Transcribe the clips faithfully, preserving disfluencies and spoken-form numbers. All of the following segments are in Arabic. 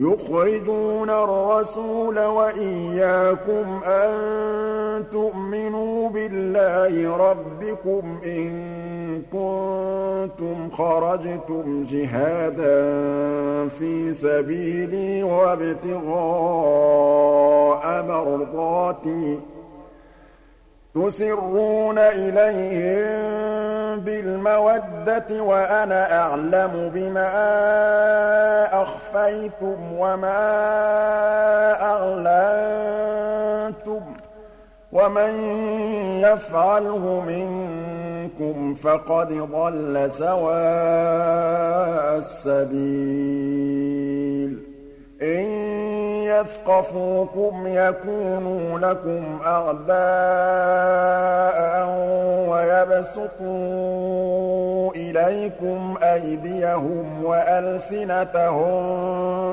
يخرجون الرسول وإياكم أن تؤمنوا بالله ربكم إن كنتم خرجتم جهادا في سبيلي وابتغاء مرضاتي تسرون إليهم بالمودة وأنا أعلم بما أخفيتم وما أعلنتم ومن يفعله منكم فقد ضل سواء السبيل إن يثقفوكم يكونوا لكم أعداء ويبسطوا إليكم أيديهم وألسنتهم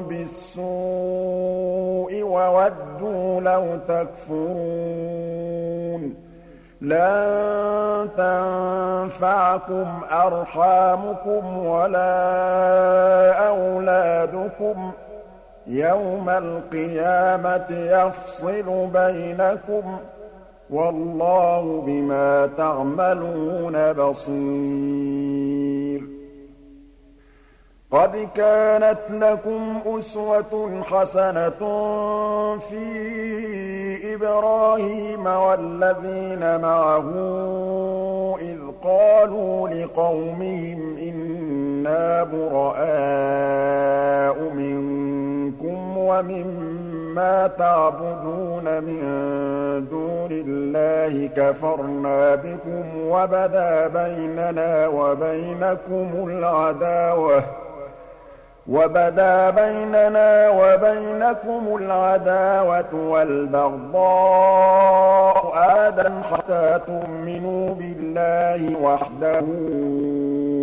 بالسوء وودوا لو تكفرون لن تنفعكم أرحامكم ولا أولادكم يوم القيامة يفصل بينكم والله بما تعملون بصير قد كانت لكم أسوة حسنة في إبراهيم والذين معه إذ قالوا لقومهم إنا براء منكم ومما تعبدون من دون الله كفرنا بكم وبدا بيننا وبينكم العداوة وبدا بيننا وبينكم العداوة والبغضاء آدم حتى تؤمنوا بالله وحده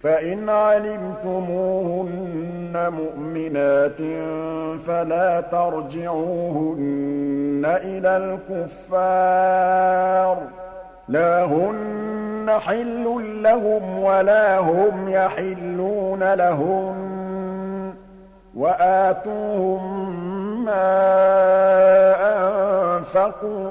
فإن علمتموهن مؤمنات فلا ترجعوهن إلى الكفار لا هن حل لهم ولا هم يحلون لهن وآتوهم ما أنفقوا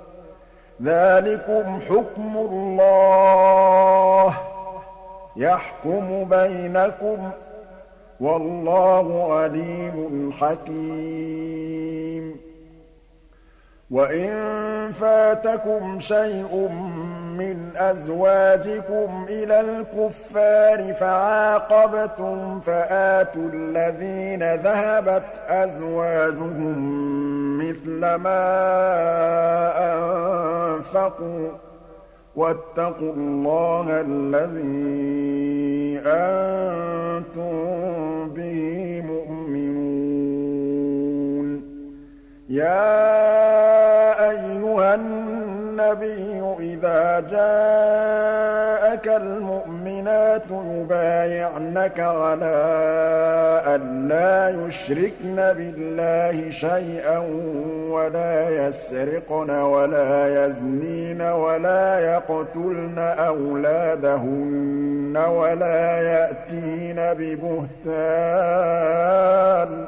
ذلكم حكم الله يحكم بينكم والله عليم حكيم وإن فاتكم شيء من أزواجكم إلى الكفار فعاقبتم فآتوا الذين ذهبت أزواجهم مثل ما أنفقوا واتقوا الله الذي أنتم به مؤمنون يا أيها النبي إذا جاءك المؤمنات يبايعنك على أن لا يشركن بالله شيئا ولا يسرقن ولا يزنين ولا يقتلن أولادهن ولا يأتين ببهتان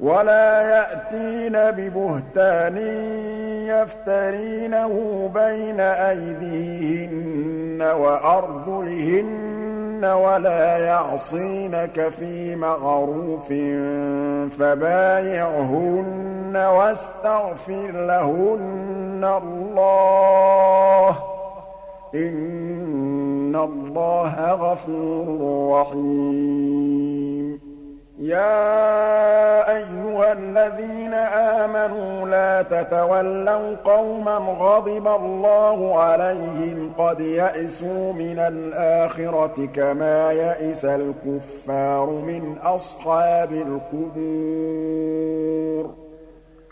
ولا يأتين ببهتان يفترينه بين أيديهن وأرجلهن ولا يعصينك في معروف فبايعهن واستغفر لهن الله إن الله غفور رحيم يا أيها الذين آمنوا لا تتولوا قوما غضب الله عليهم قد يئسوا من الآخرة كما يئس الكفار من أصحاب القبور